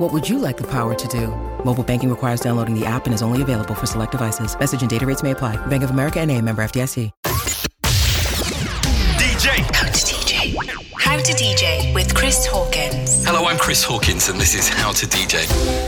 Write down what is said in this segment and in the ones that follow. What would you like the power to do? Mobile banking requires downloading the app and is only available for select devices. Message and data rates may apply. Bank of America N.A., member FDIC. How to DJ with Chris Hawkins. Hello, I'm Chris Hawkins and this is How to DJ.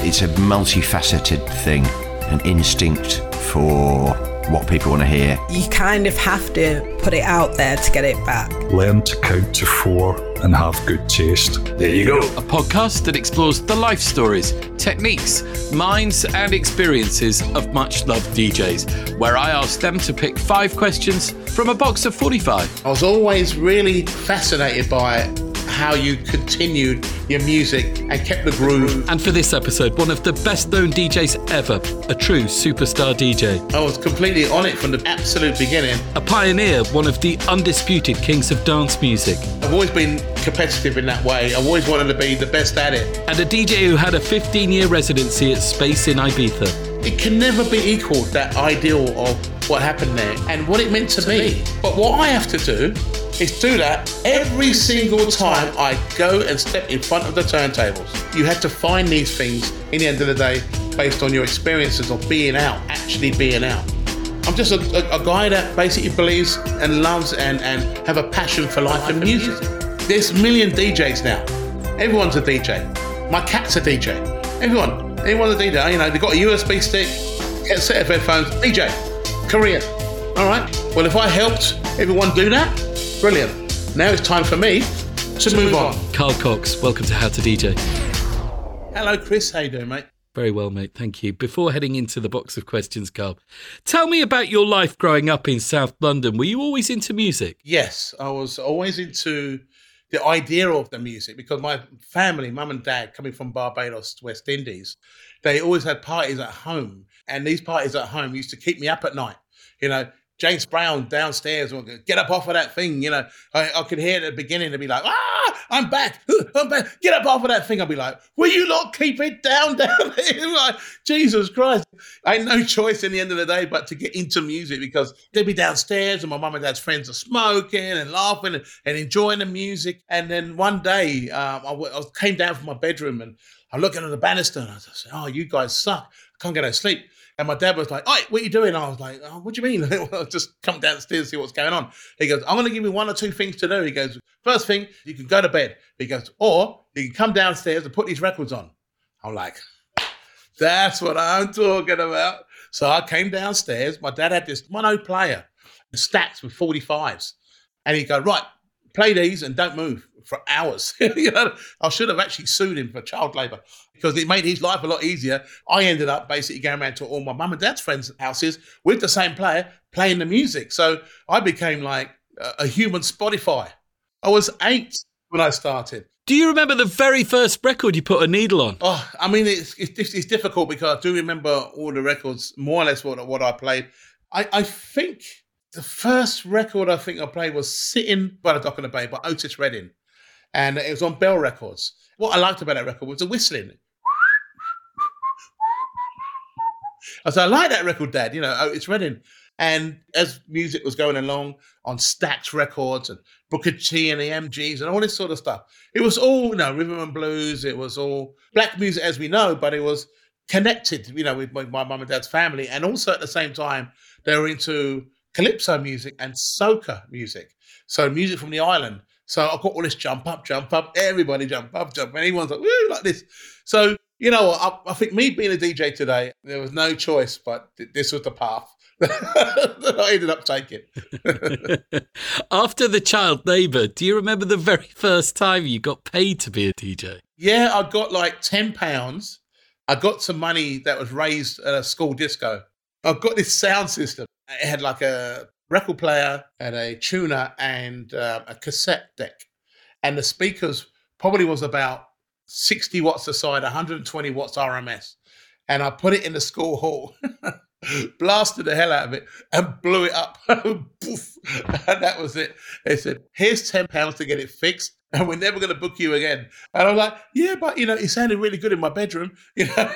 It's a multifaceted thing, an instinct for what people want to hear. You kind of have to put it out there to get it back. Learn to count to four and have good taste. There you go. A podcast that explores the life stories, techniques, minds and experiences of much-loved DJs, where I asked them to pick 5 questions from a box of 45. I was always really fascinated by how you continued your music and kept the groove. And for this episode, one of the best known DJs ever, a true superstar DJ. I was completely on it from the absolute beginning. A pioneer, one of the undisputed kings of dance music. I've always been competitive in that way. I've always wanted to be the best at it. And a DJ who had a 15-year residency at Space in Ibiza. It can never be equaled, that ideal of what happened there and what it meant to me. But what I have to do is do that every single time I go and step in front of the turntables. You have to find these things in the end of the day based on your experiences of being out, actually being out. I'm just a guy that basically believes and loves and have a passion for life and music. There's a million DJs now. Everyone's a DJ. My cat's a DJ. Everyone's a DJ. You know, they've got a USB stick, a set of headphones, DJ, career. All right, well, if I helped everyone do that, brilliant. Now it's time for me to move on. Carl Cox, welcome to How to DJ. Hello, Chris. How you doing, mate? Very well, mate. Thank you. Before heading into the box of questions, Carl, tell me about your life growing up in South London. Were you always into music? Yes, I was always into the idea of the music because my family, mum and dad, coming from Barbados, West Indies, they always had parties at home. And these parties at home used to keep me up at night, you know. James Brown downstairs, get up off of that thing, you know. I could hear at the beginning, they'd be like, I'm back, get up off of that thing. I'd be like, will you not keep it down there? Like, Jesus Christ. I had no choice in the end of the day but to get into music because they'd be downstairs and my mum and dad's friends are smoking and laughing and enjoying the music. And then one day I came down from my bedroom and I'm looking at the banister and I said, oh, you guys suck. I can't get to sleep. And my dad was like, "Oi, what are you doing?" I was like, "Oh, what do you mean?" Well, just come downstairs and see what's going on. He goes, "I'm going to give you one or two things to do." He goes, "First thing, you can go to bed." He goes, "Or you can come downstairs and put these records on." I'm like, "That's what I'm talking about." So I came downstairs. My dad had this mono player, Stax with 45s. And he'd go, "Right, play these and don't move." For hours. You know, I should have actually sued him for child labour because it made his life a lot easier. I ended up basically going around to all my mum and dad's friends' houses with the same player playing the music. So I became like a human Spotify. I was 8 when I started. Do you remember the very first record you put a needle on? Oh, I mean, it's difficult because I do remember all the records, more or less what I played. I think the first record I think I played was Sitting by the Dock of the Bay by Otis Redding. And it was on Bell Records. What I liked about that record was the whistling. I said, I like that record, Dad, you know, Otis Redding. And as music was going along on Stax Records and Booker T and the MGs and all this sort of stuff, it was all, you know, rhythm and blues. It was all black music as we know, but it was connected, you know, with my mum and dad's family. And also at the same time, they were into calypso music and soca music. So music from the island. So I've got all this jump up, everybody jump up. Anyone's like, woo, like this. So, you know, I think me being a DJ today, there was no choice, but this was the path that I ended up taking. After the child labour, do you remember the very first time you got paid to be a DJ? Yeah, I got like £10. I got some money that was raised at a school disco. I've got this sound system. It had like a record player and a tuner and a cassette deck. And the speakers probably was about 60 watts a side, 120 watts RMS. and I put it in the school hall, blasted the hell out of it and blew it up. Poof. And that was it. They said, here's £10 to get it fixed and we're never going to book you again. And I'm like, yeah, but, you know, it sounded really good in my bedroom. You know,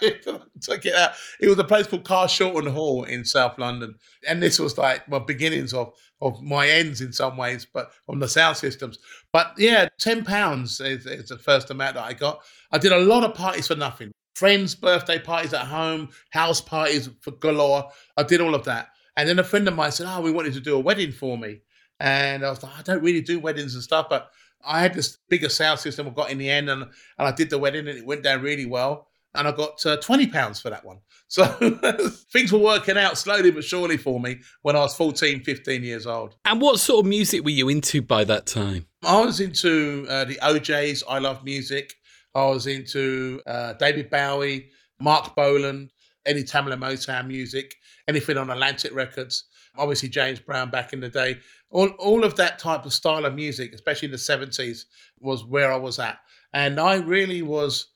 took it out. It was a place called Car Shorten Hall in South London. And this was like my beginnings of my ends in some ways, but on the sound systems. But yeah, £10 is the first amount that I got. I did a lot of parties for nothing. Friends' birthday parties at home, house parties for galore. I did all of that. And then a friend of mine said, oh, we wanted to do a wedding for me. And I was like, I don't really do weddings and stuff, but I had this bigger sound system I got in the end, and I did the wedding and it went down really well. And I got £20 for that one. So things were working out slowly but surely for me when I was 14, 15 years old. And what sort of music were you into by that time? I was into the OJs, I Love Music. I was into David Bowie, Mark Bolan, any Tamla Motown music, anything on Atlantic Records, obviously James Brown back in the day. All of that type of style of music, especially in the 70s, was where I was at. And I really was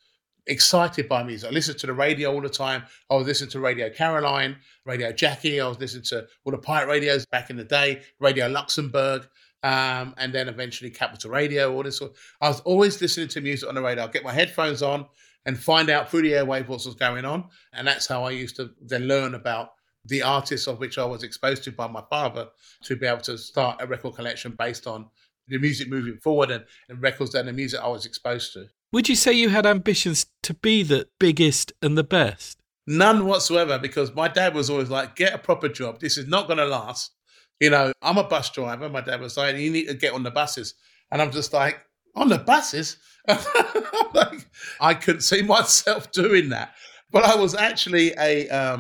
excited by music. I listened to the radio all the time. I was listening to Radio Caroline, Radio Jackie. I was listening to all the pirate radios back in the day, Radio Luxembourg. And then eventually Capital Radio, all this sort. I was always listening to music on the radio. I'd get my headphones on and find out through the airwave what was going on. And that's how I used to then learn about the artists of which I was exposed to by my father to be able to start a record collection based on the music moving forward and records and the music I was exposed to. Would you say you had ambitions to be the biggest and the best? None whatsoever, because my dad was always like, get a proper job. This is not going to last. You know, I'm a bus driver. My dad was saying, you need to get on the buses. And I'm just like, on the buses? Like, I couldn't see myself doing that. But I was actually a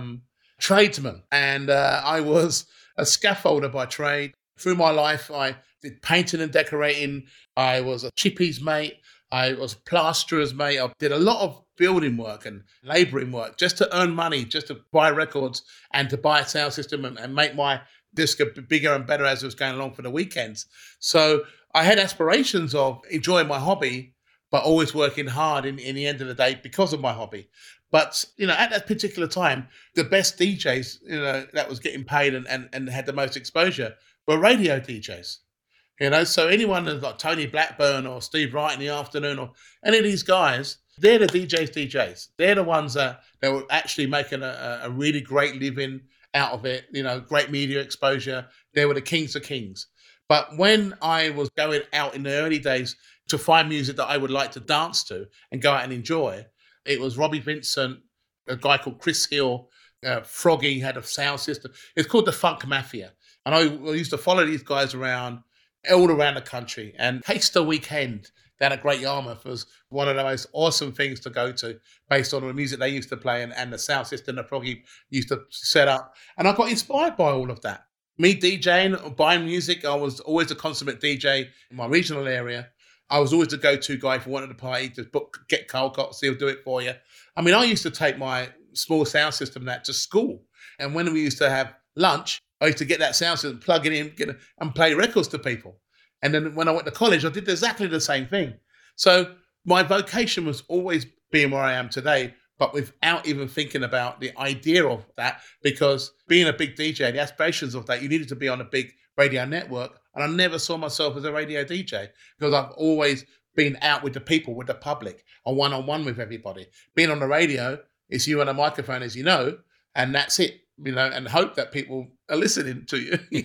tradesman, and I was a scaffolder by trade. Through my life, I did painting and decorating. I was a chippies mate. I was a plasterer's mate. I did a lot of building work and labouring work just to earn money, just to buy records and to buy a sound system and make my disc bigger and better as it was going along for the weekends. So I had aspirations of enjoying my hobby, but always working hard in the end of the day because of my hobby. But, you know, at that particular time, the best DJs, you know, that was getting paid and had the most exposure were radio DJs. You know, so anyone that's like Tony Blackburn or Steve Wright in the afternoon or any of these guys, they're the DJs. They're the ones that were actually making a really great living out of it, you know, great media exposure. They were the kings of kings. But when I was going out in the early days to find music that I would like to dance to and go out and enjoy, it was Robbie Vincent, a guy called Chris Hill, Froggy had a sound system. It's called the Funk Mafia. And I used to follow these guys around all around the country. And Taster Weekend down at Great Yarmouth was one of the most awesome things to go to based on the music they used to play and the sound system that Froggy used to set up. And I got inspired by all of that. Me DJing, buying music, I was always a consummate DJ in my regional area. I was always the go-to guy if you wanted a party, just get Carl Cox, he'll do it for you. I mean, I used to take my small sound system that to school. And when we used to have lunch, I used to get that sound system, plug it in, and play records to people. And then when I went to college, I did exactly the same thing. So my vocation was always being where I am today, but without even thinking about the idea of that, because being a big DJ, the aspirations of that, you needed to be on a big radio network. And I never saw myself as a radio DJ because I've always been out with the people, with the public, or one-on-one with everybody. Being on the radio, it's you and a microphone, as you know, and that's it. You know, and hope that people are listening to you.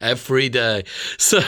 Every day. So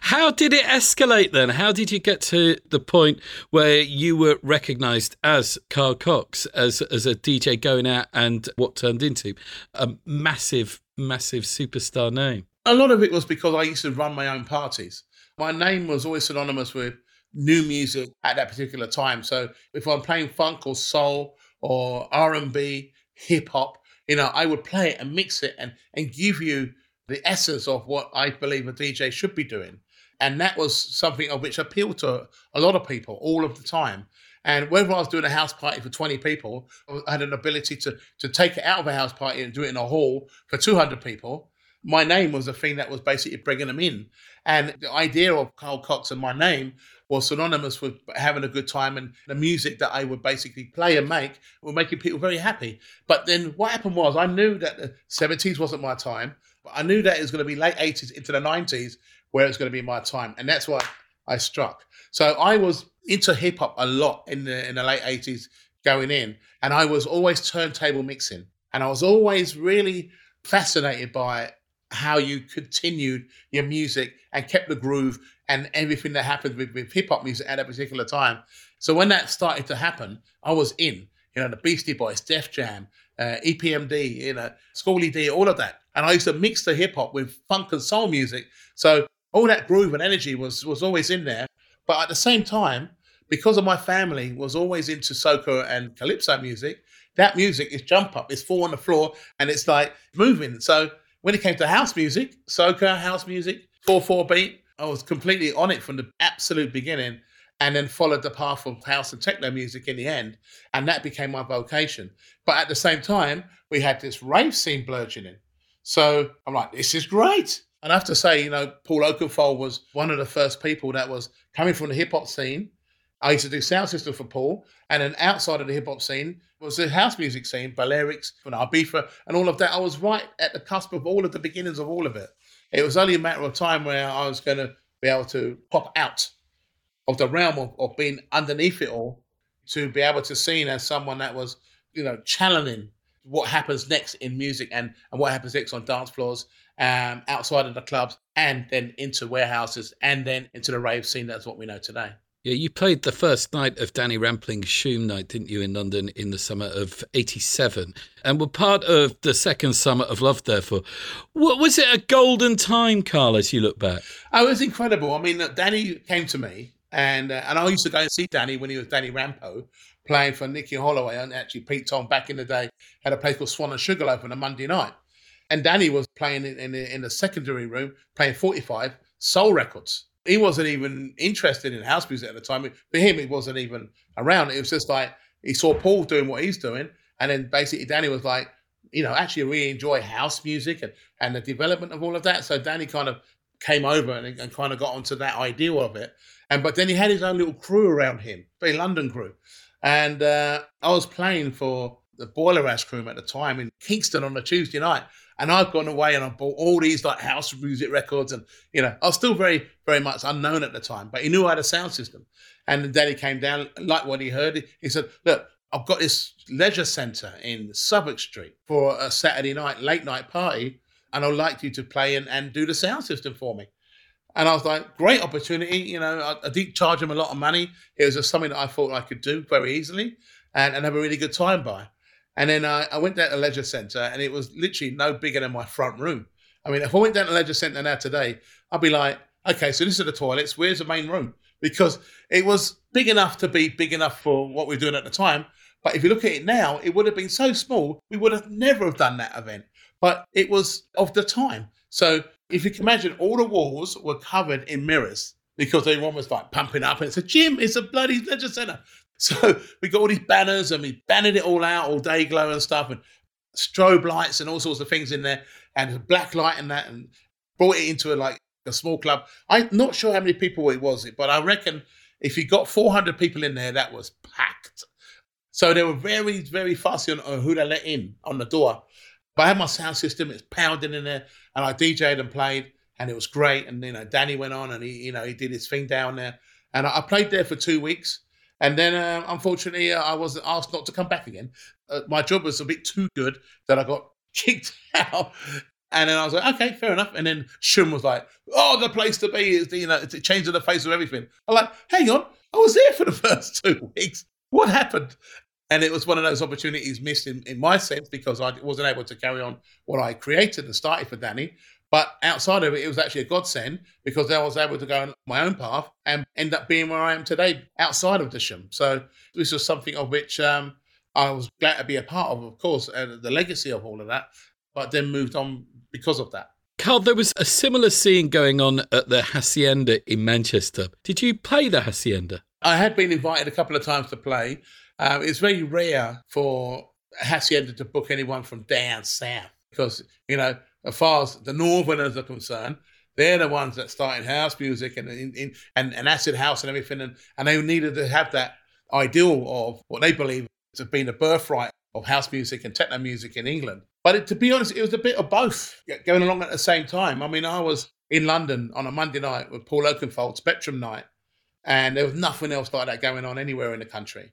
how did it escalate then? How did you get to the point where you were recognised as Carl Cox, as a DJ going out and what turned into a massive, massive superstar name? A lot of it was because I used to run my own parties. My name was always synonymous with new music at that particular time. So if I'm playing funk or soul or R&B, hip-hop, you know, I would play it and mix it and give you the essence of what I believe a DJ should be doing. And that was something of which appealed to a lot of people all of the time. And whether I was doing a house party for 20 people, I had an ability to take it out of a house party and do it in a hall for 200 people. My name was a thing that was basically bringing them in. And the idea of Carl Cox and my name was synonymous with having a good time, and the music that I would basically play and make were making people very happy. But then what happened was I knew that the 70s wasn't my time, but I knew that it was going to be late 80s into the 90s where it's going to be my time. And that's what I struck. So I was into hip hop a lot in the late 80s going in, and I was always turntable mixing. And I was always really fascinated by how you continued your music and kept the groove and everything that happened with hip-hop music at that particular time. So when that started to happen, I was in, the Beastie Boys, Def Jam, EPMD, Schoolie D, all of that. And I used to mix the hip-hop with funk and soul music. So all that groove and energy was always in there. But at the same time, because of my family was always into soca and calypso music, that music is jump up, it's fall on the floor, and it's like moving. So when it came to house music, soca, house music, 4/4 beat, I was completely on it from the absolute beginning, and then followed the path of house and techno music in the end, and that became my vocation. But at the same time, we had this rave scene burgeoning. So I'm like, this is great. And I have to say, Paul Oakenfold was one of the first people that was coming from the hip-hop scene. I used to do sound system for Paul, and then outside of the hip-hop scene was the house music scene, Balearics and Ibiza and all of that. I was right at the cusp of all of the beginnings of all of it. It was only a matter of time where I was going to be able to pop out of the realm of being underneath it all to be able to seen as someone that was, challenging what happens next in music and what happens next on dance floors, outside of the clubs, and then into warehouses, and then into the rave scene. That's what we know today. Yeah, you played the first night of Danny Rampling's Shoom night, didn't you, in London in the summer of 87, and were part of the second summer of Love, Therefore. What was it, a golden time, Carl, as you look back? Oh, it was incredible. I mean, Danny came to me, and I used to go and see Danny when he was Danny Rampo, playing for Nicky Holloway, and actually Pete Tong back in the day had a place called Swan and Sugarloaf on a Monday night. And Danny was playing in the secondary room, playing 45 soul records. He wasn't even interested in house music at the time. For him, it wasn't even around. It was just like he saw Paul doing what he's doing. And then basically Danny was like, actually really enjoy house music and the development of all of that. So Danny kind of came over and kind of got onto that ideal of it. But then he had his own little crew around him, very London crew. And I was playing for the Boiler Ash Crew at the time in Kingston on a Tuesday night. And I've gone away and I bought all these house music records, and I was still very, very much unknown at the time, but he knew I had a sound system. And then Danny came down, like what he heard. He said, look, I've got this leisure centre in Southwark Street for a Saturday night, late night party, and I'd like you to play and do the sound system for me. And I was like, great opportunity. I didn't charge him a lot of money. It was just something that I thought I could do very easily and have a really good time by. And then I went down to Leisure Centre, and it was literally no bigger than my front room. I mean, if I went down to Leisure Centre now today, I'd be like, okay, so this is the toilets. Where's the main room? Because it was big enough to be big enough for what we were doing at the time. But if you look at it now, it would have been so small, we would have never have done that event. But it was of the time. So if you can imagine, all the walls were covered in mirrors because everyone was like pumping up. And it's a gym. It's a bloody Leisure Centre. So we got all these banners, and we bannered it all out, all day glow and stuff, and strobe lights and all sorts of things in there, and black light and that, and brought it into a small club. I'm not sure how many people it was, but I reckon if you got 400 people in there, that was packed. So they were very, very fussy on who they let in on the door. But I had my sound system, it's pounding in there, and I DJed and played, and it was great. And, Danny went on and he did his thing down there. And I played there for 2 weeks. And then, unfortunately, I was asked not to come back again. My job was a bit too good that I got kicked out. And then I was like, okay, fair enough. And then Shoom was like, oh, the place to be is, it's a change of the face of everything. I'm like, hang on, I was there for the first 2 weeks. What happened? And it was one of those opportunities missed in my sense, because I wasn't able to carry on what I created and started for Danny. But outside of it, it was actually a godsend, because I was able to go on my own path and end up being where I am today outside of the Shoom. So this was something of which I was glad to be a part of course, and the legacy of all of that, but then moved on because of that. Carl, there was a similar scene going on at the Hacienda in Manchester. Did you play the Hacienda? I had been invited a couple of times to play. It's very rare for Hacienda to book anyone from down south because, as far as the Northerners are concerned, They're the ones that started house music and acid house and everything, and they needed to have that ideal of what they believe to have been the birthright of house music and techno music in England. But to be honest, it was a bit of both going along at the same time. I mean, I was in London on a Monday night with Paul Oakenfold, Spectrum Night, and there was nothing else like that going on anywhere in the country.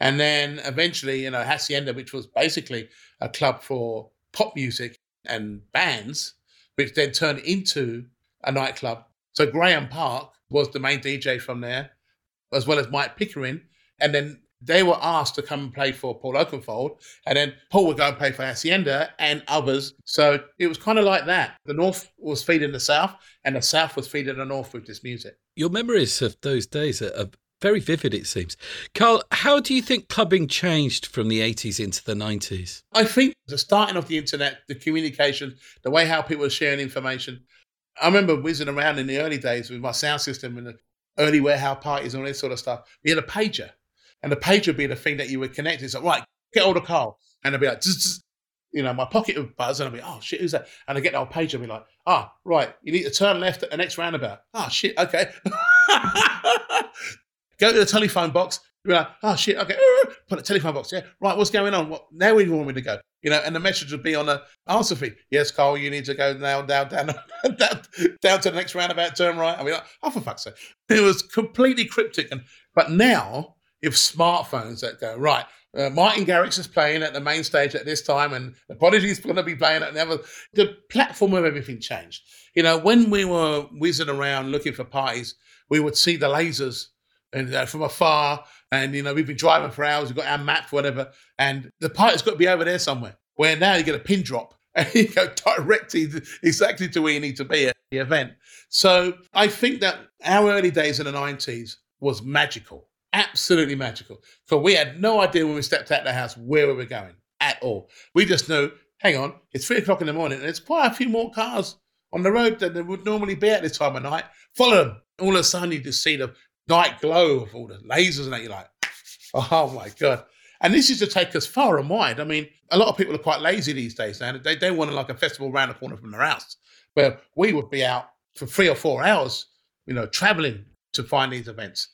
And then eventually, you know, Hacienda, which was basically a club for pop music and bands, which then turned into a nightclub. So Graham Park was the main DJ from there, as well as Mike Pickering. And then they were asked to come and play for Paul Oakenfold. And then Paul would go and play for Hacienda and others. So it was kind of like that. The North was feeding the South, and the South was feeding the North with this music. Your memories of those days are very vivid, it seems. Carl, how do you think clubbing changed from the 80s into the 90s? I think the starting of the internet, the communication, the way how people were sharing information. I remember whizzing around in the early days with my sound system and the early warehouse parties and all this sort of stuff. We had a pager, and the pager would be the thing that you would connect. It's like, right, get hold of Carl. And I'd be like, zzz, you know, my pocket would buzz, and I'd be, oh, shit, who's that? And I'd get the old pager and be like, ah, oh, right, you need to turn left at the next roundabout. Oh, shit, okay. Go to the telephone box. You're like, oh, shit, okay. Put the telephone box, yeah. Right, what's going on? What, now where do you want me to go? You know, and the message would be on the answer feed. Yes, Carl, you need to go now down to the next roundabout, turn right. I mean, like, oh, for fuck's sake. It was completely cryptic. But now, you have smartphones that go, right, Martin Garrix is playing at the main stage at this time, and the Prodigy's going to be playing at another. The platform of everything changed. You know, when we were whizzing around looking for parties, we would see the lasers and from afar, and you know, we've been driving for hours, we've got our map, whatever, and the party's got to be over there somewhere, where now you get a pin drop and you go directly exactly to where you need to be at the event. So I think that our early days in the 90s was magical, absolutely magical. So we had no idea when we stepped out of the house where we were going at all. We just knew, hang on, it's 3 o'clock in the morning and there's quite a few more cars on the road than there would normally be at this time of night. Follow them. All of a sudden you just see the night glow of all the lasers and that, you're like, oh my God. And this is to take us far and wide. I mean, a lot of people are quite lazy these days now. They want like a festival around the corner from their house, where we would be out for 3 or 4 hours, you know, traveling to find these events.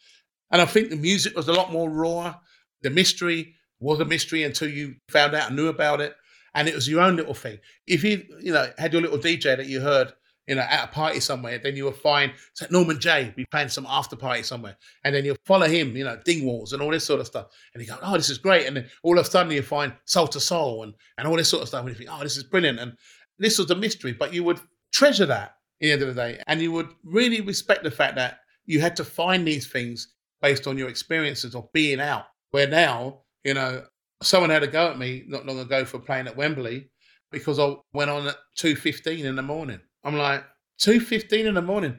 And I think the music was a lot more raw. The mystery was a mystery until you found out and knew about it. And it was your own little thing. If you, you know, had your little DJ that you heard, you know, at a party somewhere, then you will find Norman Jay be playing some after party somewhere. And then you'll follow him, you know, Dingwalls and all this sort of stuff. And you go, oh, this is great. And then all of a sudden you find Soul to Soul and all this sort of stuff. And you think, oh, this is brilliant. And this was the mystery. But you would treasure that at the end of the day. And you would really respect the fact that you had to find these things based on your experiences of being out. Where now, you know, someone had a go at me not long ago for playing at Wembley because I went on at 2:15 in the morning. I'm like, 2:15 in the morning.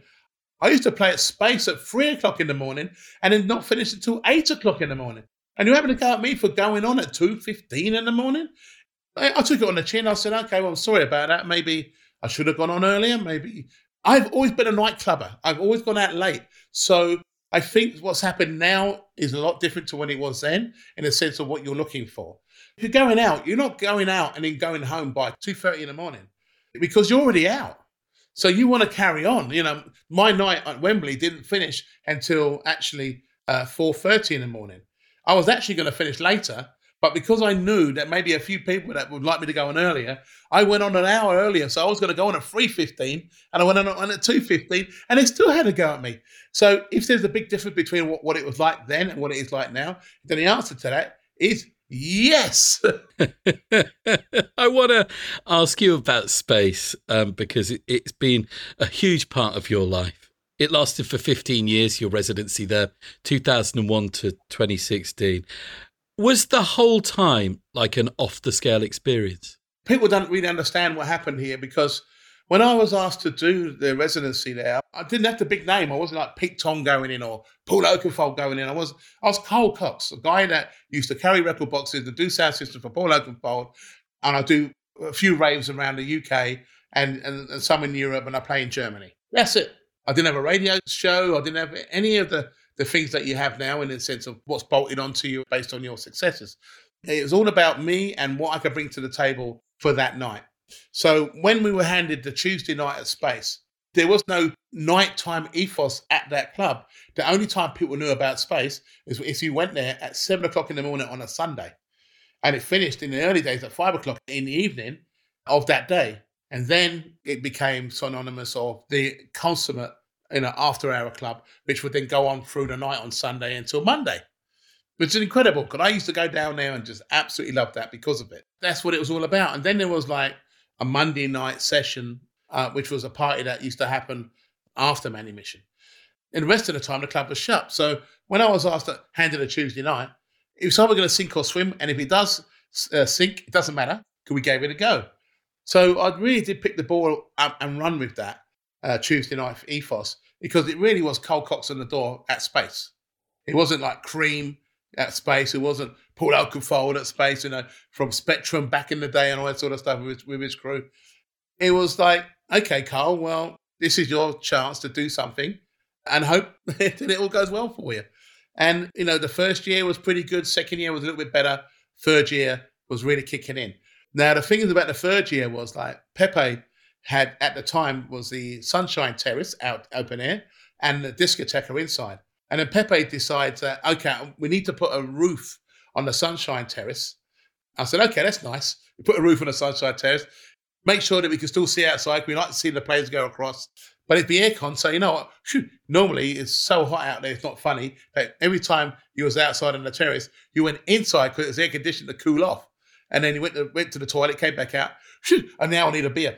I used to play at Space at 3 o'clock in the morning and then not finish until 8 o'clock in the morning. And you're having to go at me for going on at 2:15 in the morning? I took it on the chin. I said, okay, well, I'm sorry about that. Maybe I should have gone on earlier. Maybe. I've always been a nightclubber. I've always gone out late. So I think what's happened now is a lot different to when it was then in the sense of what you're looking for. If you're going out, you're not going out and then going home by 2:30 in the morning because you're already out. So you want to carry on. You know, my night at Wembley didn't finish until actually 4:30 in the morning. I was actually going to finish later, but because I knew that maybe a few people that would like me to go on earlier, I went on an hour earlier. So I was going to go on at 3:15 and I went on at 2:15 and they still had a go at me. So if there's a big difference between what it was like then and what it is like now, then the answer to that is yes. I want to ask you about Space because it's been a huge part of your life. It lasted for 15 years, your residency there, 2001 to 2016. Was the whole time like an off-the-scale experience? People don't really understand what happened here because when I was asked to do the residency there, I didn't have the big name. I wasn't like Pete Tong going in or Paul Oakenfold going in. I was Carl Cox, a guy that used to carry record boxes and do sound system for Paul Oakenfold. And I do a few raves around the UK and some in Europe, and I play in Germany. That's it. I didn't have a radio show. I didn't have any of the things that you have now in the sense of what's bolted onto you based on your successes. It was all about me and what I could bring to the table for that night. So when we were handed the Tuesday night at Space, There was no nighttime ethos at that club. The only time people knew about Space is if you went there at 7 o'clock in the morning on a Sunday. And it finished in the early days at 5 o'clock in the evening of that day. And then it became synonymous of the consummate after hour club, which would then go on through the night on Sunday until Monday, which is incredible. Because I used to go down there and just absolutely loved that because of it. That's what it was all about. And then there was like a Monday night session, which was a party that used to happen after Manny Mission. And the rest of the time, the club was shut. So when I was asked to handle a Tuesday night, it was either going to sink or swim. And if it does sink, it doesn't matter because we gave it a go. So I really did pick the ball up and run with that Tuesday night ethos, because it really was Carl Cox on the door at Space. It wasn't like Cream at Space. It wasn't Paul Oakenfold at Space, from Spectrum back in the day and all that sort of stuff with his crew. It was like, okay, Carl, well, this is your chance to do something and hope that it all goes well for you. And, the first year was pretty good. Second year was a little bit better. Third year was really kicking in. Now, the thing about the third year was like Pepe had, at the time, was the Sunshine Terrace out open air and the discotheque inside. And then Pepe decides that, okay, we need to put a roof on the Sunshine Terrace. I said, okay, that's nice. We put a roof on the Sunshine Terrace. Make sure that we can still see outside. We like to see the players go across. But it'd be aircon, so you know what? Normally it's so hot out there, it's not funny. But every time you was outside on the terrace, you went inside because it was air conditioned to cool off. And then you went to the toilet, came back out. And now I need a beer.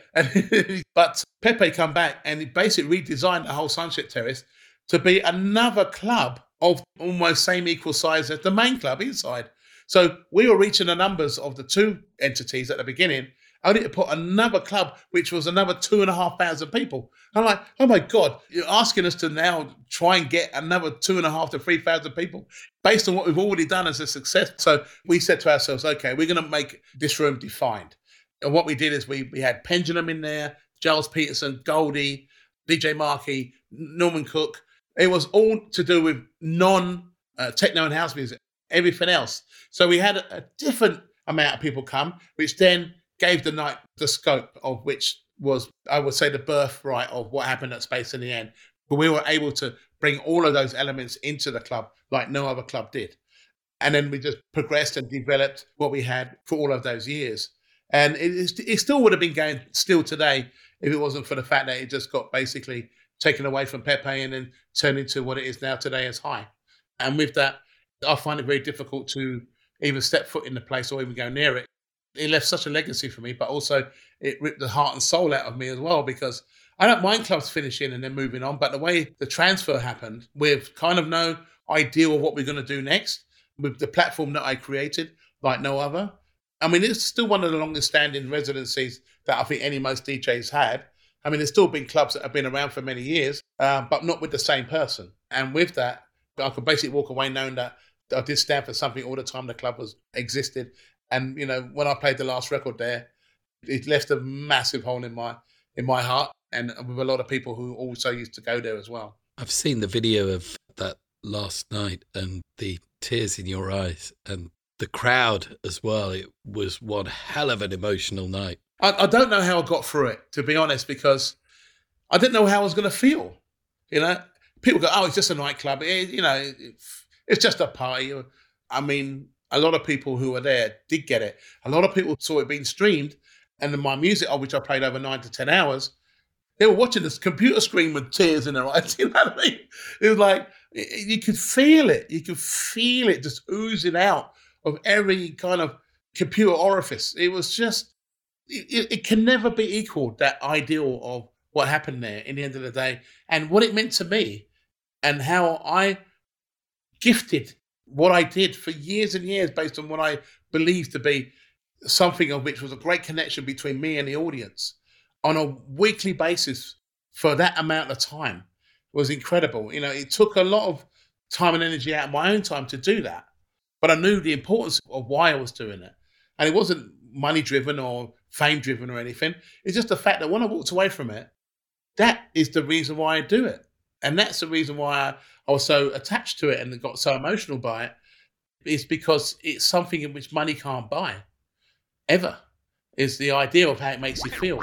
But Pepe come back and he basically redesigned the whole Sunset Terrace to be another club of almost same equal size as the main club inside. So we were reaching the numbers of the two entities at the beginning. I need to put another club, which was another 2,500 people. I'm like, oh my God, you're asking us to now try and get another 2,500 to 3,000 people based on what we've already done as a success. So we said to ourselves, okay, we're going to make this room defined. And what we did is we had Pendulum in there, Giles Peterson, Goldie, DJ Markey, Norman Cook. It was all to do with non-techno and house music, everything else. So we had a different amount of people come, which then gave the night the scope of which was, I would say, the birthright of what happened at Space in the end. But we were able to bring all of those elements into the club like no other club did. And then we just progressed and developed what we had for all of those years. And it still would have been going still today if it wasn't for the fact that it just got basically taken away from Pepe and then turned into what it is now today as High. And with that, I find it very difficult to even step foot in the place or even go near it. It left such a legacy for me, but also it ripped the heart and soul out of me as well, because I don't mind clubs finishing and then moving on, but the way the transfer happened with kind of no idea of what we're going to do next, with the platform that I created like no other. I mean, it's still one of the longest standing residencies that I think any most DJs had. I mean, there's still been clubs that have been around for many years, but not with the same person. And with that, I could basically walk away knowing that I did stand for something all the time the club was existed. And, when I played the last record there, it left a massive hole in my heart, and with a lot of people who also used to go there as well. I've seen the video of that last night and the tears in your eyes and the crowd as well. It was one hell of an emotional night. I don't know how I got through it, to be honest, because I didn't know how I was going to feel. People go, oh, it's just a nightclub. It's just a party. I mean, a lot of people who were there did get it. A lot of people saw it being streamed, and then my music, which I played over 9 to 10 hours, they were watching this computer screen with tears in their eyes. You know what I mean? It was like, you could feel it. You could feel it just oozing out of every kind of computer orifice. It was just, it can never be equaled, that ideal of what happened there in the end of the day and what it meant to me and how I gifted what I did for years and years based on what I believed to be something of which was a great connection between me and the audience on a weekly basis for that amount of time was incredible. It took a lot of time and energy out of my own time to do that, but I knew the importance of why I was doing it. And it wasn't money-driven or fame-driven or anything. It's just the fact that when I walked away from it, that is the reason why I do it. And that's the reason why I was so attached to it and got so emotional by it, is because it's something in which money can't buy, ever, is the idea of how it makes you feel.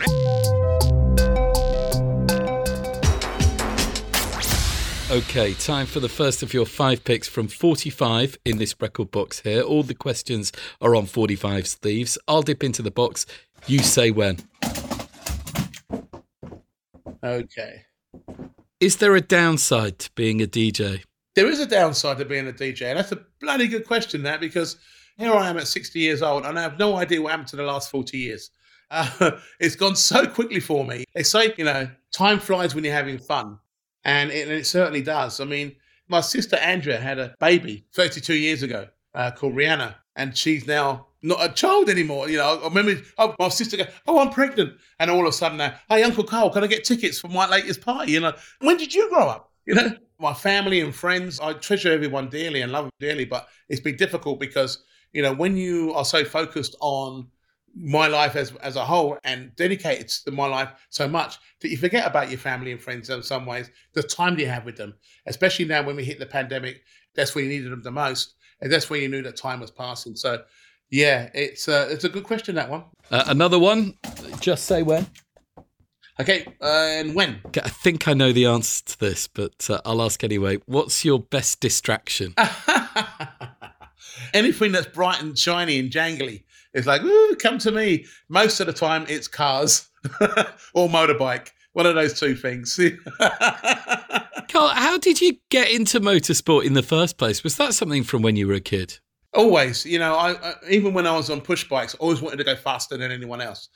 Okay, time for the first of your five picks from 45 in this record box here. All the questions are on 45's Thieves. I'll dip into the box. You say when. Okay. Is there a downside to being a DJ? There is a downside to being a DJ, and that's a bloody good question, that, because here I am at 60 years old, and I have no idea what happened to the last 40 years. It's gone so quickly for me. They say, you know, time flies when you're having fun. And it certainly does. I mean, my sister Andrea had a baby 32 years ago called Rihanna, and she's now not a child anymore. You know, I remember my sister goes, "Oh, I'm pregnant," and all of a sudden, "Hey, Uncle Carl, can I get tickets for my latest party?" You know, when did you grow up? You know, my family and friends, I treasure everyone dearly and love them dearly, but it's been difficult because, you know, when you are so focused on my life as a whole and dedicated to my life so much that you forget about your family and friends in some ways, the time that you have with them, especially now when we hit the pandemic. That's when you needed them the most, and that's when you knew that time was passing. So, yeah, it's a good question, that one. Another one, just say when. Okay, and when? I think I know the answer to this, but I'll ask anyway. What's your best distraction? Anything that's bright and shiny and jangly. It's like, ooh, come to me. Most of the time, it's cars or motorbike. One of those two things. Carl, how did you get into motorsport in the first place? Was that something from when you were a kid? Always. You know, I even when I was on push bikes, I always wanted to go faster than anyone else.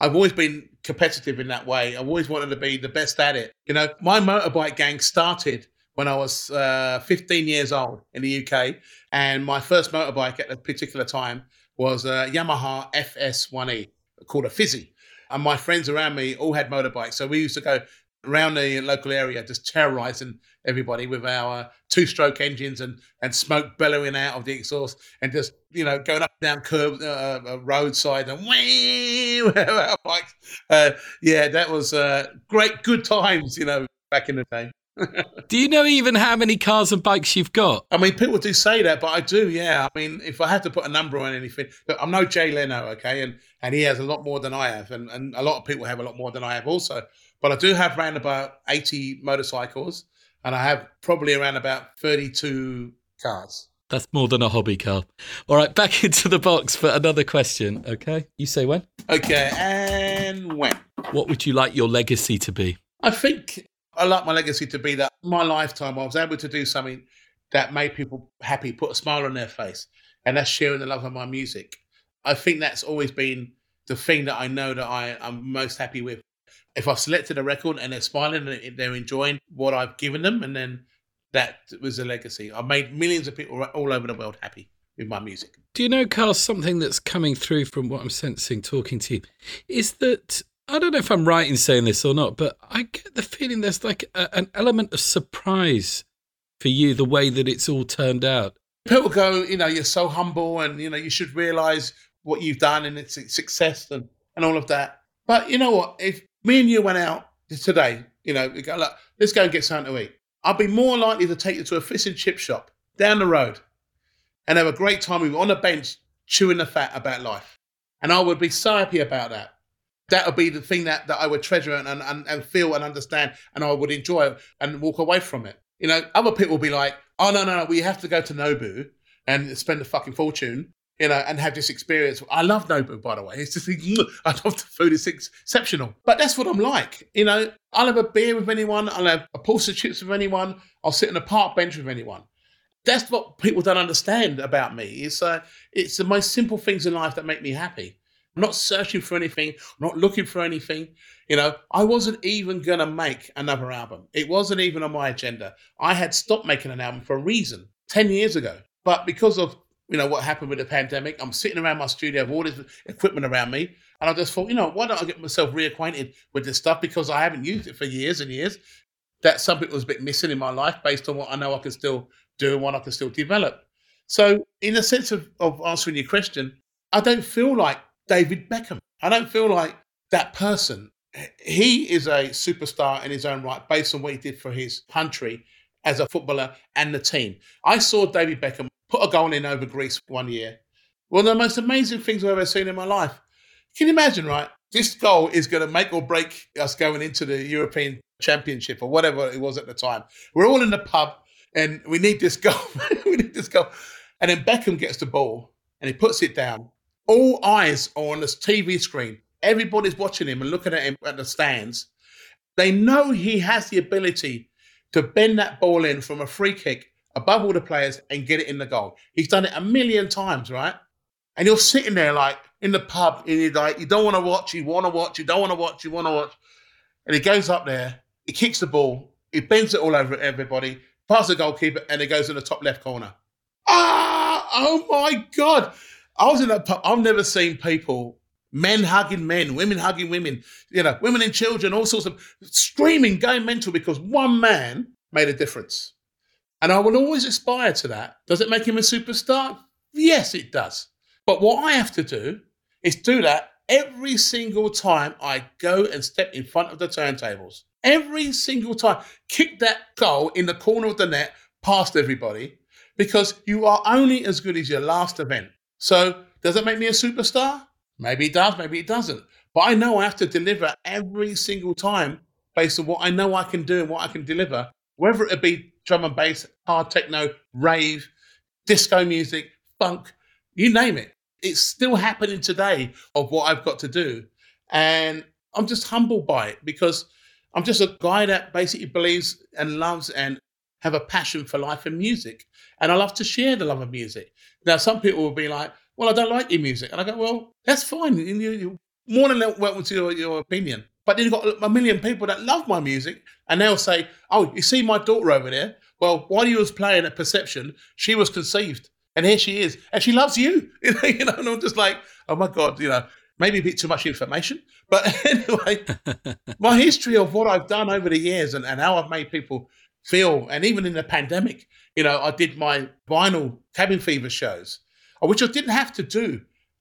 I've always been competitive in that way. I've always wanted to be the best at it. You know, my motorbike gang started when I was 15 years old in the UK. And my first motorbike at a particular time was a Yamaha FS1E called a Fizzy. And my friends around me all had motorbikes. So we used to go around the local area just terrorising everybody with our two-stroke engines and smoke bellowing out of the exhaust and just, you know, going up and down curves, roadside and whee! Our bikes. Yeah, that was great, good times, you know, back in the day. Do you know even how many cars and bikes you've got? I mean, people do say that, but I do, yeah. I mean, if I had to put a number on anything, look, I'm no Jay Leno, okay, and he has a lot more than I have, and a lot of people have a lot more than I have also. But I do have around about 80 motorcycles, and I have probably around about 32 cars. That's more than a hobby, Carl. All right, back into the box for another question, okay? You say when? Okay, and when? What would you like your legacy to be? I like my legacy to be that my lifetime I was able to do something that made people happy, put a smile on their face, and that's sharing the love of my music. I think that's always been the thing that I know that I'm most happy with. If I've selected a record and they're smiling and they're enjoying what I've given them, and then that was a legacy. I've made millions of people all over the world happy with my music. Do you know, Carl, something that's coming through from what I'm sensing talking to you is that, I don't know if I'm right in saying this or not, but I get the feeling there's like an element of surprise for you, the way that it's all turned out. People go, you know, you're so humble and, you know, you should realise what you've done and its success and all of that. But you know what? If me and you went out today, you know, we go, look, let's go and get something to eat. I'd be more likely to take you to a fish and chip shop down the road and have a great time with you on a bench chewing the fat about life. And I would be so happy about that. That would be the thing that I would treasure and feel and understand, and I would enjoy and walk away from it. You know, other people will be like, oh, no, we have to go to Nobu and spend a fucking fortune, you know, and have this experience. I love Nobu, by the way. It's just, I love the food. It's exceptional. But that's what I'm like. You know, I'll have a beer with anyone. I'll have a pulse of chips with anyone. I'll sit on a park bench with anyone. That's what people don't understand about me. It's the most simple things in life that make me happy. I'm not searching for anything. I'm not looking for anything. You know, I wasn't even going to make another album. It wasn't even on my agenda. I had stopped making an album for a reason 10 years ago. But because of, you know, what happened with the pandemic, I'm sitting around my studio with all this equipment around me. And I just thought, you know, why don't I get myself reacquainted with this stuff? Because I haven't used it for years and years. That's something that was a bit missing in my life based on what I know I can still do and what I can still develop. So in the sense of answering your question, I don't feel like David Beckham. I don't feel like that person. He is a superstar in his own right based on what he did for his country as a footballer and the team. I saw David Beckham put a goal in over Greece one year. One of the most amazing things I've ever seen in my life. Can you imagine, right? This goal is going to make or break us going into the European championship or whatever it was at the time. We're all in the pub and we need this goal. And then Beckham gets the ball and he puts it down. All eyes are on this TV screen. Everybody's watching him and looking at him at the stands. They know he has the ability to bend that ball in from a free kick above all the players and get it in the goal. He's done it a million times, right? And you're sitting there like in the pub and you're like, you don't want to watch, you want to watch, you don't want to watch, you want to watch. And he goes up there, he kicks the ball, he bends it all over everybody, passes the goalkeeper, and it goes in the top left corner. Ah! Oh my God! I was in that pub. I've never seen people, men hugging men, women hugging women, you know, women and children, all sorts of screaming, going mental because one man made a difference. And I will always aspire to that. Does it make him a superstar? Yes, it does. But what I have to do is do that every single time I go and step in front of the turntables. Every single time. Kick that goal in the corner of the net past everybody because you are only as good as your last event. So does it make me a superstar? Maybe it does, maybe it doesn't. But I know I have to deliver every single time based on what I know I can do and what I can deliver, whether it be drum and bass, hard techno, rave, disco music, funk, you name it. It's still happening today of what I've got to do. And I'm just humbled by it because I'm just a guy that basically believes and loves and have a passion for life and music. And I love to share the love of music. Now, some people will be like, well, I don't like your music. And I go, well, that's fine. You're more than welcome to your opinion. But then you've got a million people that love my music and they'll say, oh, you see my daughter over there? Well, while you was playing at Perception, she was conceived. And here she is. And she loves you. You know, and I'm just like, oh, my God, you know, maybe a bit too much information. But anyway, my history of what I've done over the years and how I've made people feel, and even in the pandemic, you know, I did my vinyl Cabin Fever shows, which I didn't have to do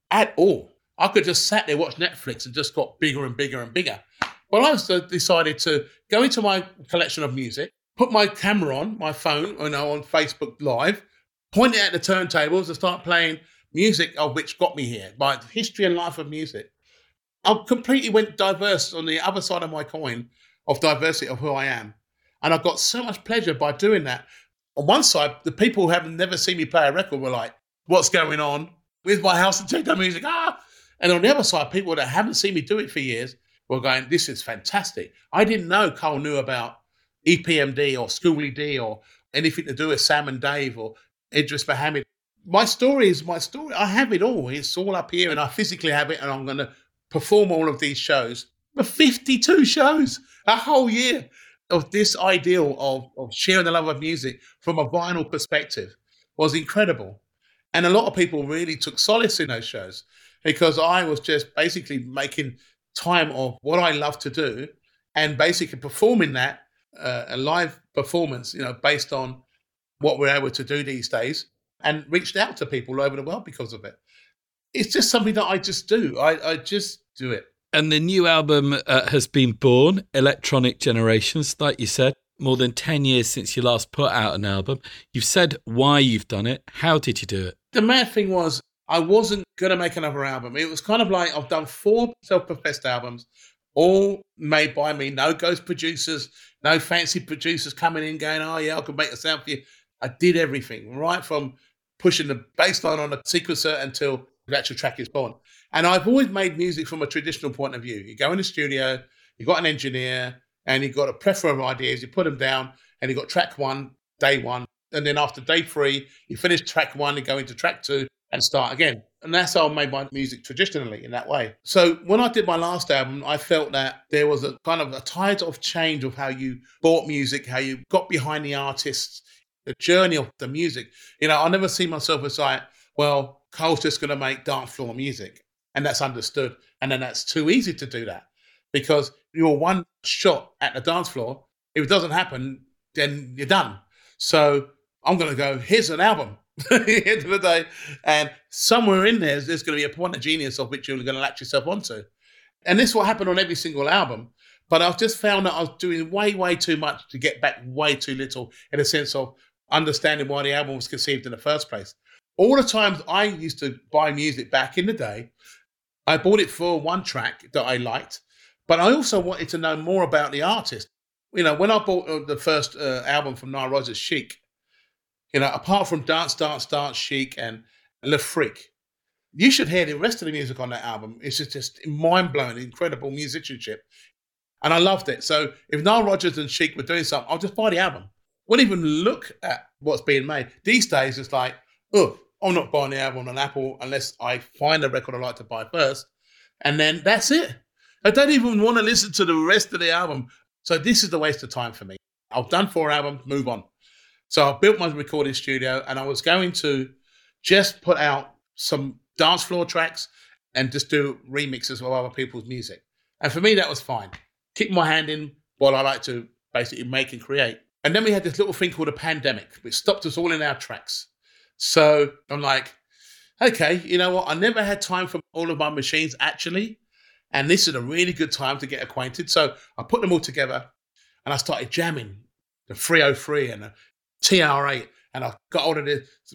at all. I could just sat there, watch Netflix, and just got bigger and bigger and bigger. Well, I also decided to go into my collection of music, put my camera on, my phone, you know, on Facebook Live, point it at the turntables and start playing music, of which got me here, my history and life of music. I completely went diverse on the other side of my coin of diversity of who I am. And I got so much pleasure by doing that. On one side, the people who have never seen me play a record were like, what's going on with my house and techno music? Ah! And on the other side, people that haven't seen me do it for years were going, this is fantastic. I didn't know Carl knew about EPMD or Schoolie D or anything to do with Sam and Dave or Idris Muhammad. My story is my story. I have it all. It's all up here and I physically have it and I'm going to perform all of these shows. But 52 shows, a whole year of this ideal of sharing the love of music from a vinyl perspective was incredible. And a lot of people really took solace in those shows because I was just basically making time of what I love to do and basically performing that, a live performance, you know, based on what we're able to do these days and reached out to people all over the world because of it. It's just something that I just do. I just do it. And the new album has been born, Electronic Generations, like you said. More than 10 years since you last put out an album. You've said why you've done it. How did you do it? The mad thing was I wasn't going to make another album. It was kind of like I've done 4 self-professed albums, all made by me, no ghost producers, no fancy producers coming in going, oh, yeah, I could make a sound for you. I did everything, right from pushing the bass line on a sequencer until the actual track is born. And I've always made music from a traditional point of view. You go in the studio, you've got an engineer, and you've got a plethora of ideas, you put them down, and you've got track 1, day 1, and then after day 3, you finish track 1 and go into track 2 and start again. And that's how I made my music traditionally in that way. So when I did my last album, I felt that there was a kind of a tide of change of how you bought music, how you got behind the artists, the journey of the music. You know, I never see myself as like, well, Carl's just going to make dance floor music, and that's understood. And then that's too easy to do that because you're one shot at the dance floor. If it doesn't happen, then you're done. So I'm going to go, here's an album at the end of the day. And somewhere in there, there's going to be a point of genius of which you're going to latch yourself onto. And this will happen on every single album. But I've just found that I was doing way, way too much to get back way too little in a sense of understanding why the album was conceived in the first place. All the times I used to buy music back in the day, I bought it for one track that I liked. But I also wanted to know more about the artist. you know, when I bought the first album from Nile Rodgers, Chic, you know, apart from Dance, Dance, Dance, Chic and Le Fric, you should hear the rest of the music on that album. It's just mind-blowing, incredible musicianship. And I loved it. So if Nile Rodgers and Chic were doing something, I'll just buy the album. Wouldn't even look at what's being made. These days, it's like, oh, I'm not buying the album on Apple unless I find a record I like to buy first. And then that's it. I don't even want to listen to the rest of the album. So this is a waste of time for me. I've done 4 albums, move on. So I built my recording studio and I was going to just put out some dance floor tracks and just do remixes of other people's music. And for me, that was fine. Kick my hand in while I like to basically make and create. And then we had this little thing called a pandemic, which stopped us all in our tracks. So I'm like, okay, you know what? I never had time for all of my machines, actually. And this is a really good time to get acquainted. So I put them all together and I started jamming the 303 and the TR8. And I got hold of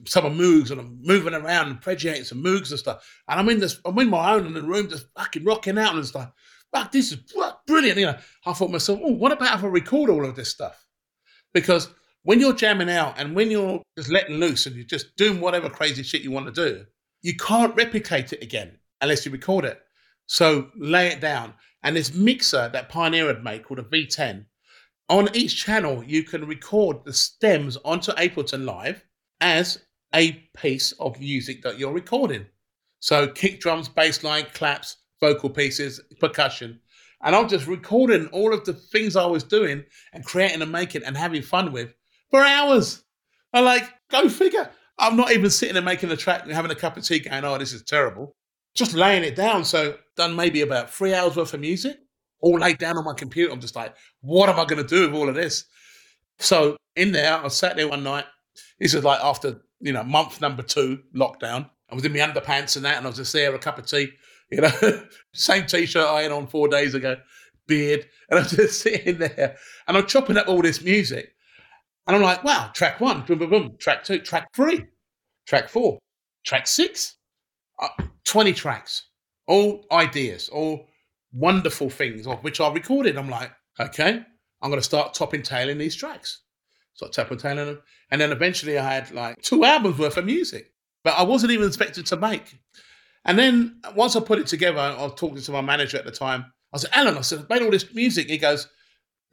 some of Moogs and I'm moving around and pregiating some Moogs and stuff. And I'm in my own in the room just fucking rocking out and it's like, fuck, this is brilliant. You know, I thought to myself, oh, what about if I record all of this stuff? Because when you're jamming out and when you're just letting loose and you're just doing whatever crazy shit you want to do, you can't replicate it again unless you record it. So lay it down. And this mixer that Pioneer had made called a V10, on each channel, you can record the stems onto Ableton Live as a piece of music that you're recording. So kick drums, bass line, claps, vocal pieces, percussion. And I'm just recording all of the things I was doing and creating and making and having fun with for hours. I'm like, go figure. I'm not even sitting and making a track and having a cup of tea going, oh, this is terrible. Just laying it down. So done maybe about 3 hours worth of music, all laid down on my computer. I'm just like, what am I going to do with all of this? So in there, I sat there one night. This was like after, you know, month number 2 lockdown. I was in my underpants and that, and I was just there, a cup of tea. You know, same T-shirt I had on 4 days ago, beard. And I'm just sitting there and I'm chopping up all this music. And I'm like, wow, track 1, boom, boom, boom, track 2, track 3, track 4, track 6, 20 tracks, all ideas, all wonderful things of which I recorded. I'm like, okay, I'm going to start top and tailing these tracks. So I top and tailing them. And then eventually I had like 2 albums worth of music, but I wasn't even expected to make. And then once I put it together, I was talking to my manager at the time. I said, Alan, I said, I've made all this music. He goes,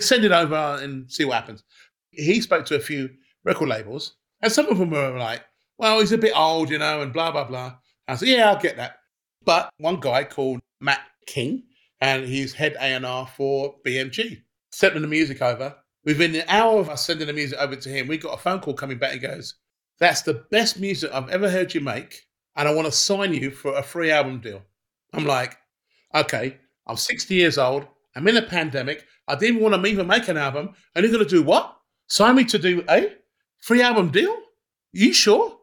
send it over and see what happens. He spoke to a few record labels, and some of them were like, well, he's a bit old, you know, and blah, blah, blah. And I said, yeah, I'll get that. But one guy called Matt King, and he's head A&R for BMG, sent me the music over. Within an hour of us sending the music over to him, we got a phone call coming back. He goes, that's the best music I've ever heard you make, and I want to sign you for a free album deal. I'm like, okay, I'm 60 years old. I'm in a pandemic. I didn't want to even make an album. And you're going to do what? Sign me to do a free album deal? You sure?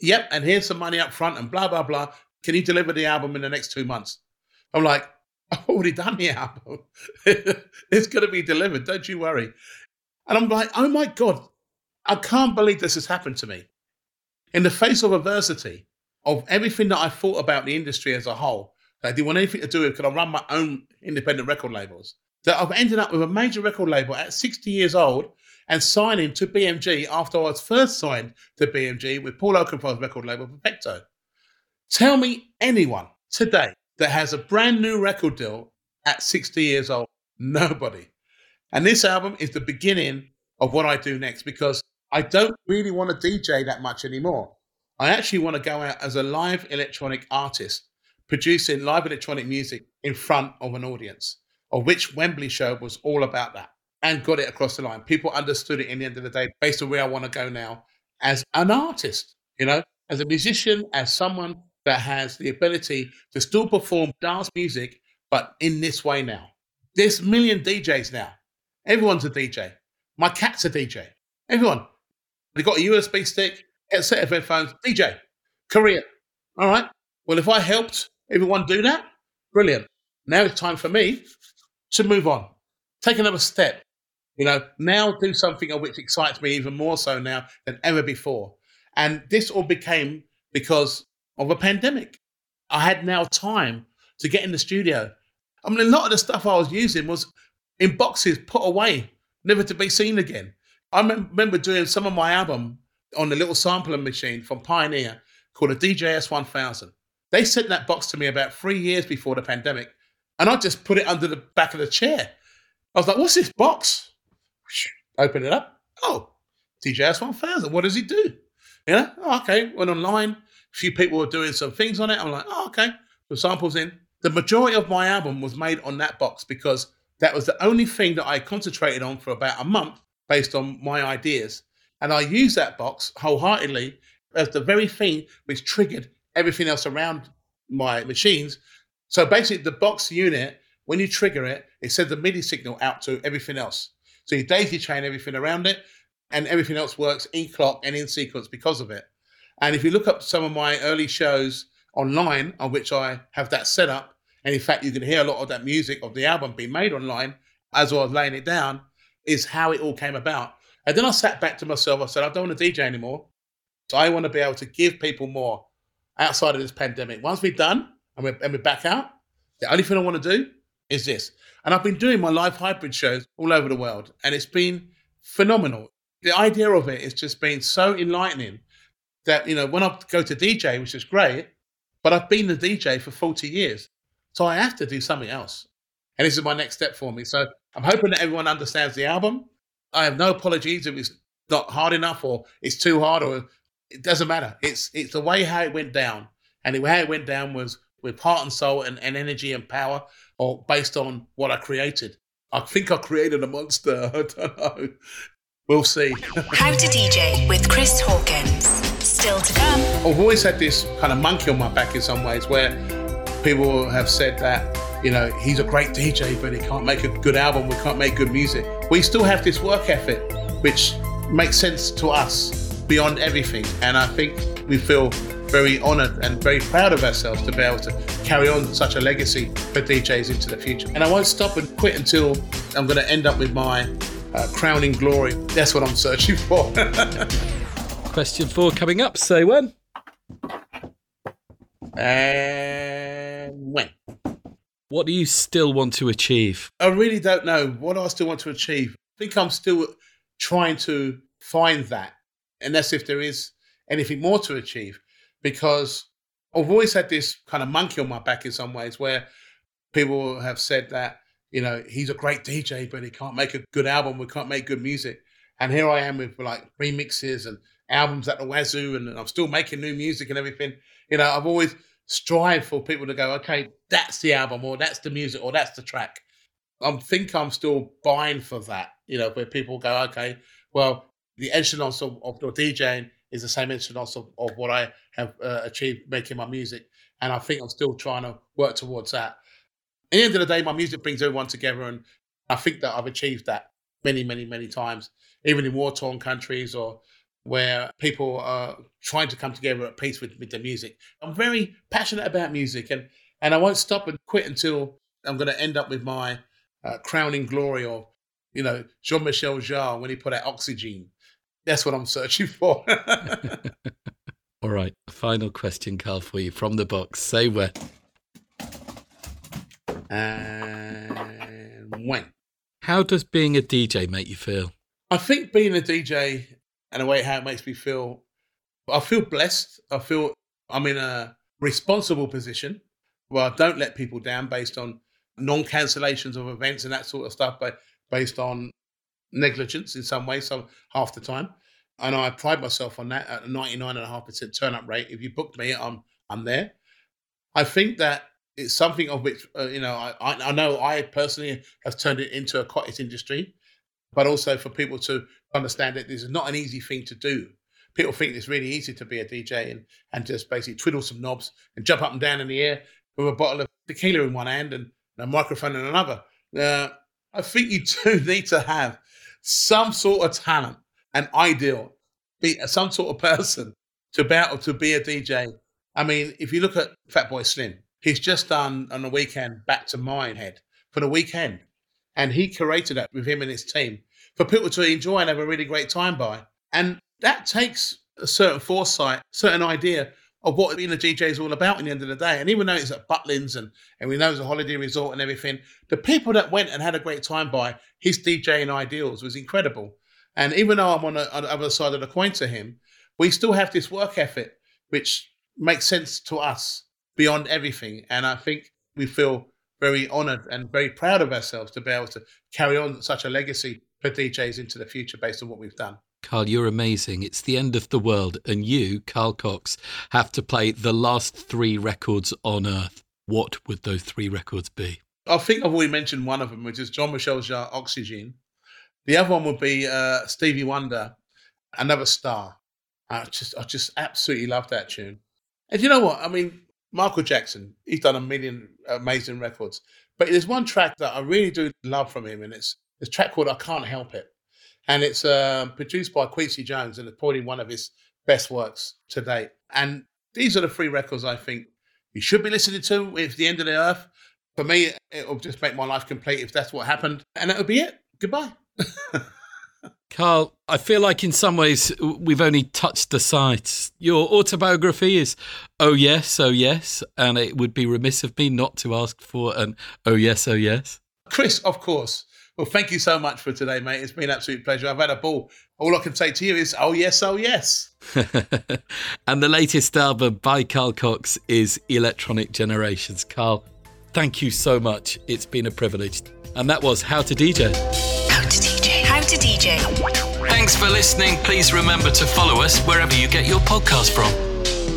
Yep, and here's some money up front and blah, blah, blah. Can you deliver the album in the next 2 months? I'm like, I've already done the album. It's going to be delivered. Don't you worry. And I'm like, oh, my God, I can't believe this has happened to me. In the face of adversity, of everything that I thought about the industry as a whole, that I didn't want anything to do with because I run my own independent record labels, that I've ended up with a major record label at 60 years old and signing to BMG after I was first signed to BMG with Paul Oakenfold's record label, Perfecto. Tell me anyone today that has a brand new record deal at 60 years old. Nobody. And this album is the beginning of what I do next because I don't really want to DJ that much anymore. I actually want to go out as a live electronic artist producing live electronic music in front of an audience, of which Wembley show was all about that and got it across the line. People understood it in the end of the day based on where I want to go now as an artist, you know, as a musician, as someone that has the ability to still perform dance music, but in this way now. There's a million DJs now. Everyone's a DJ. My cat's a DJ. Everyone. They've got a USB stick, a set of headphones, DJ, career. All right. Well, if I helped everyone do that, brilliant. Now it's time for me to move on. Take another step. You know, now do something which excites me even more so now than ever before. And this all became because of a pandemic. I had now time to get in the studio. I mean, a lot of the stuff I was using was in boxes put away never to be seen again. I remember doing some of my album on a little sampling machine from Pioneer called a DJS 1000. They sent that box to me about 3 years before the pandemic, and I just put it under the back of the chair. I was like, what's this box? Open it up. Oh, DJS 1000. What does it do? You know, oh, okay. Went online. A few people were doing some things on it. I'm like, oh, okay. The samples in. The majority of my album was made on that box because that was the only thing that I concentrated on for about a month based on my ideas. And I used that box wholeheartedly as the very thing which triggered everything else around my machines. So basically the box unit, when you trigger it, it sends a MIDI signal out to everything else. So you daisy chain everything around it, and everything else works in clock and in sequence because of it. And if you look up some of my early shows online, on which I have that set up, and in fact you can hear a lot of that music of the album being made online as well as laying it down, is how it all came about. And then I sat back to myself, I said, I don't want to DJ anymore. So I want to be able to give people more outside of this pandemic. Once we're done and we're back out, the only thing I want to do is this. And I've been doing my live hybrid shows all over the world, and it's been phenomenal. The idea of it has just been so enlightening that, you know, when I go to DJ, which is great, but I've been the DJ for 40 years, so I have to do something else. And this is my next step for me. So I'm hoping that everyone understands the album. I have no apologies if it's not hard enough or it's too hard, or it doesn't matter. It's the way how it went down. And the way it went down was with heart and soul and energy and power, or based on what I created. I think I created a monster. I don't know. We'll see. How to DJ with Chris Hawkins. Still to come. I've always had this kind of monkey on my back in some ways, where people have said that, you know, he's a great DJ, but he can't make a good album. We can't make good music. We still have this work ethic, which makes sense to us beyond everything. And I think we feel very honoured and very proud of ourselves to be able to carry on such a legacy for DJs into the future. And I won't stop and quit until I'm going to end up with my crowning glory. That's what I'm searching for. Question 4 coming up. Say when. And when. What do you still want to achieve? I really don't know what I still want to achieve. I think I'm still trying to find that. And that's if there is anything more to achieve, because I've always had this kind of monkey on my back in some ways, where people have said that, you know, he's a great DJ, but he can't make a good album. We can't make good music. And here I am with like remixes and albums at the wazoo, and I'm still making new music and everything. You know, I've always strived for people to go, okay, that's the album, or that's the music, or that's the track. I think I'm still buying for that, you know, where people go, okay, well, the enchilance of your DJing is the same enchilance of what I have achieved making my music. And I think I'm still trying to work towards that. At the end of the day, my music brings everyone together. And I think that I've achieved that many, many, many times, even in war-torn countries, or where people are trying to come together at peace with the music. I'm very passionate about music, and I won't stop and quit until I'm going to end up with my crowning glory of, you know, Jean-Michel Jarre when he put out Oxygen. That's what I'm searching for. All right. Final question, Carl, for you from the box. Say when. And when. How does being a DJ make you feel? I think being a DJ and the way how it makes me feel, I feel blessed. I feel I'm in a responsible position where I don't let people down based on non-cancellations of events and that sort of stuff, but based on negligence in some way, so half the time. And I pride myself on that, at a 99.5% turn-up rate. If you booked me, I'm there. I think that it's something of which, you know, I know I personally have turned it into a cottage industry, but also for people to understand that this is not an easy thing to do. People think it's really easy to be a DJ and just basically twiddle some knobs and jump up and down in the air with a bottle of tequila in one hand and a microphone in another. I think you do need to have some sort of talent, an ideal, be some sort of person to be able to be a DJ. I mean, if you look at Fatboy Slim, he's just done on the weekend Back to Minehead for the weekend. And he curated that with him and his team for people to enjoy and have a really great time by. And that takes a certain foresight, certain idea of what being a DJ is all about in the end of the day. And even though it's at Butlins and we know it's a holiday resort and everything, the people that went and had a great time by his DJing ideals was incredible. And even though I'm on the other side of the coin to him, we still have this work ethic, which makes sense to us beyond everything. And I think we feel very honoured and very proud of ourselves to be able to carry on such a legacy for DJs into the future based on what we've done. Carl, you're amazing. It's the end of the world, and you, Carl Cox, have to play the last three records on Earth. What would those three records be? I think I've already mentioned one of them, which is Jean-Michel Jarre, Oxygen. The other one would be Stevie Wonder, Another Star. I just absolutely love that tune. And you know what? I mean, Michael Jackson, he's done a million amazing records. But there's one track that I really do love from him, and it's a track called I Can't Help It. And it's produced by Quincy Jones and it's probably one of his best works to date. And these are the three records I think you should be listening to. It's the end of the earth. For me, it will just make my life complete if that's what happened. And that would be it. Goodbye. Carl, I feel like in some ways we've only touched the sides. Your autobiography is oh yes, and it would be remiss of me not to ask for an oh yes, oh yes. Chris, of course. Well, thank you so much for today, mate. It's been an absolute pleasure. I've had a ball. All I can say to you is, oh, yes, oh, yes. And the latest album by Carl Cox is Electronic Generations. Carl, thank you so much. It's been a privilege. And that was How to DJ. How to DJ. How to DJ. Thanks for listening. Please remember to follow us wherever you get your podcast from.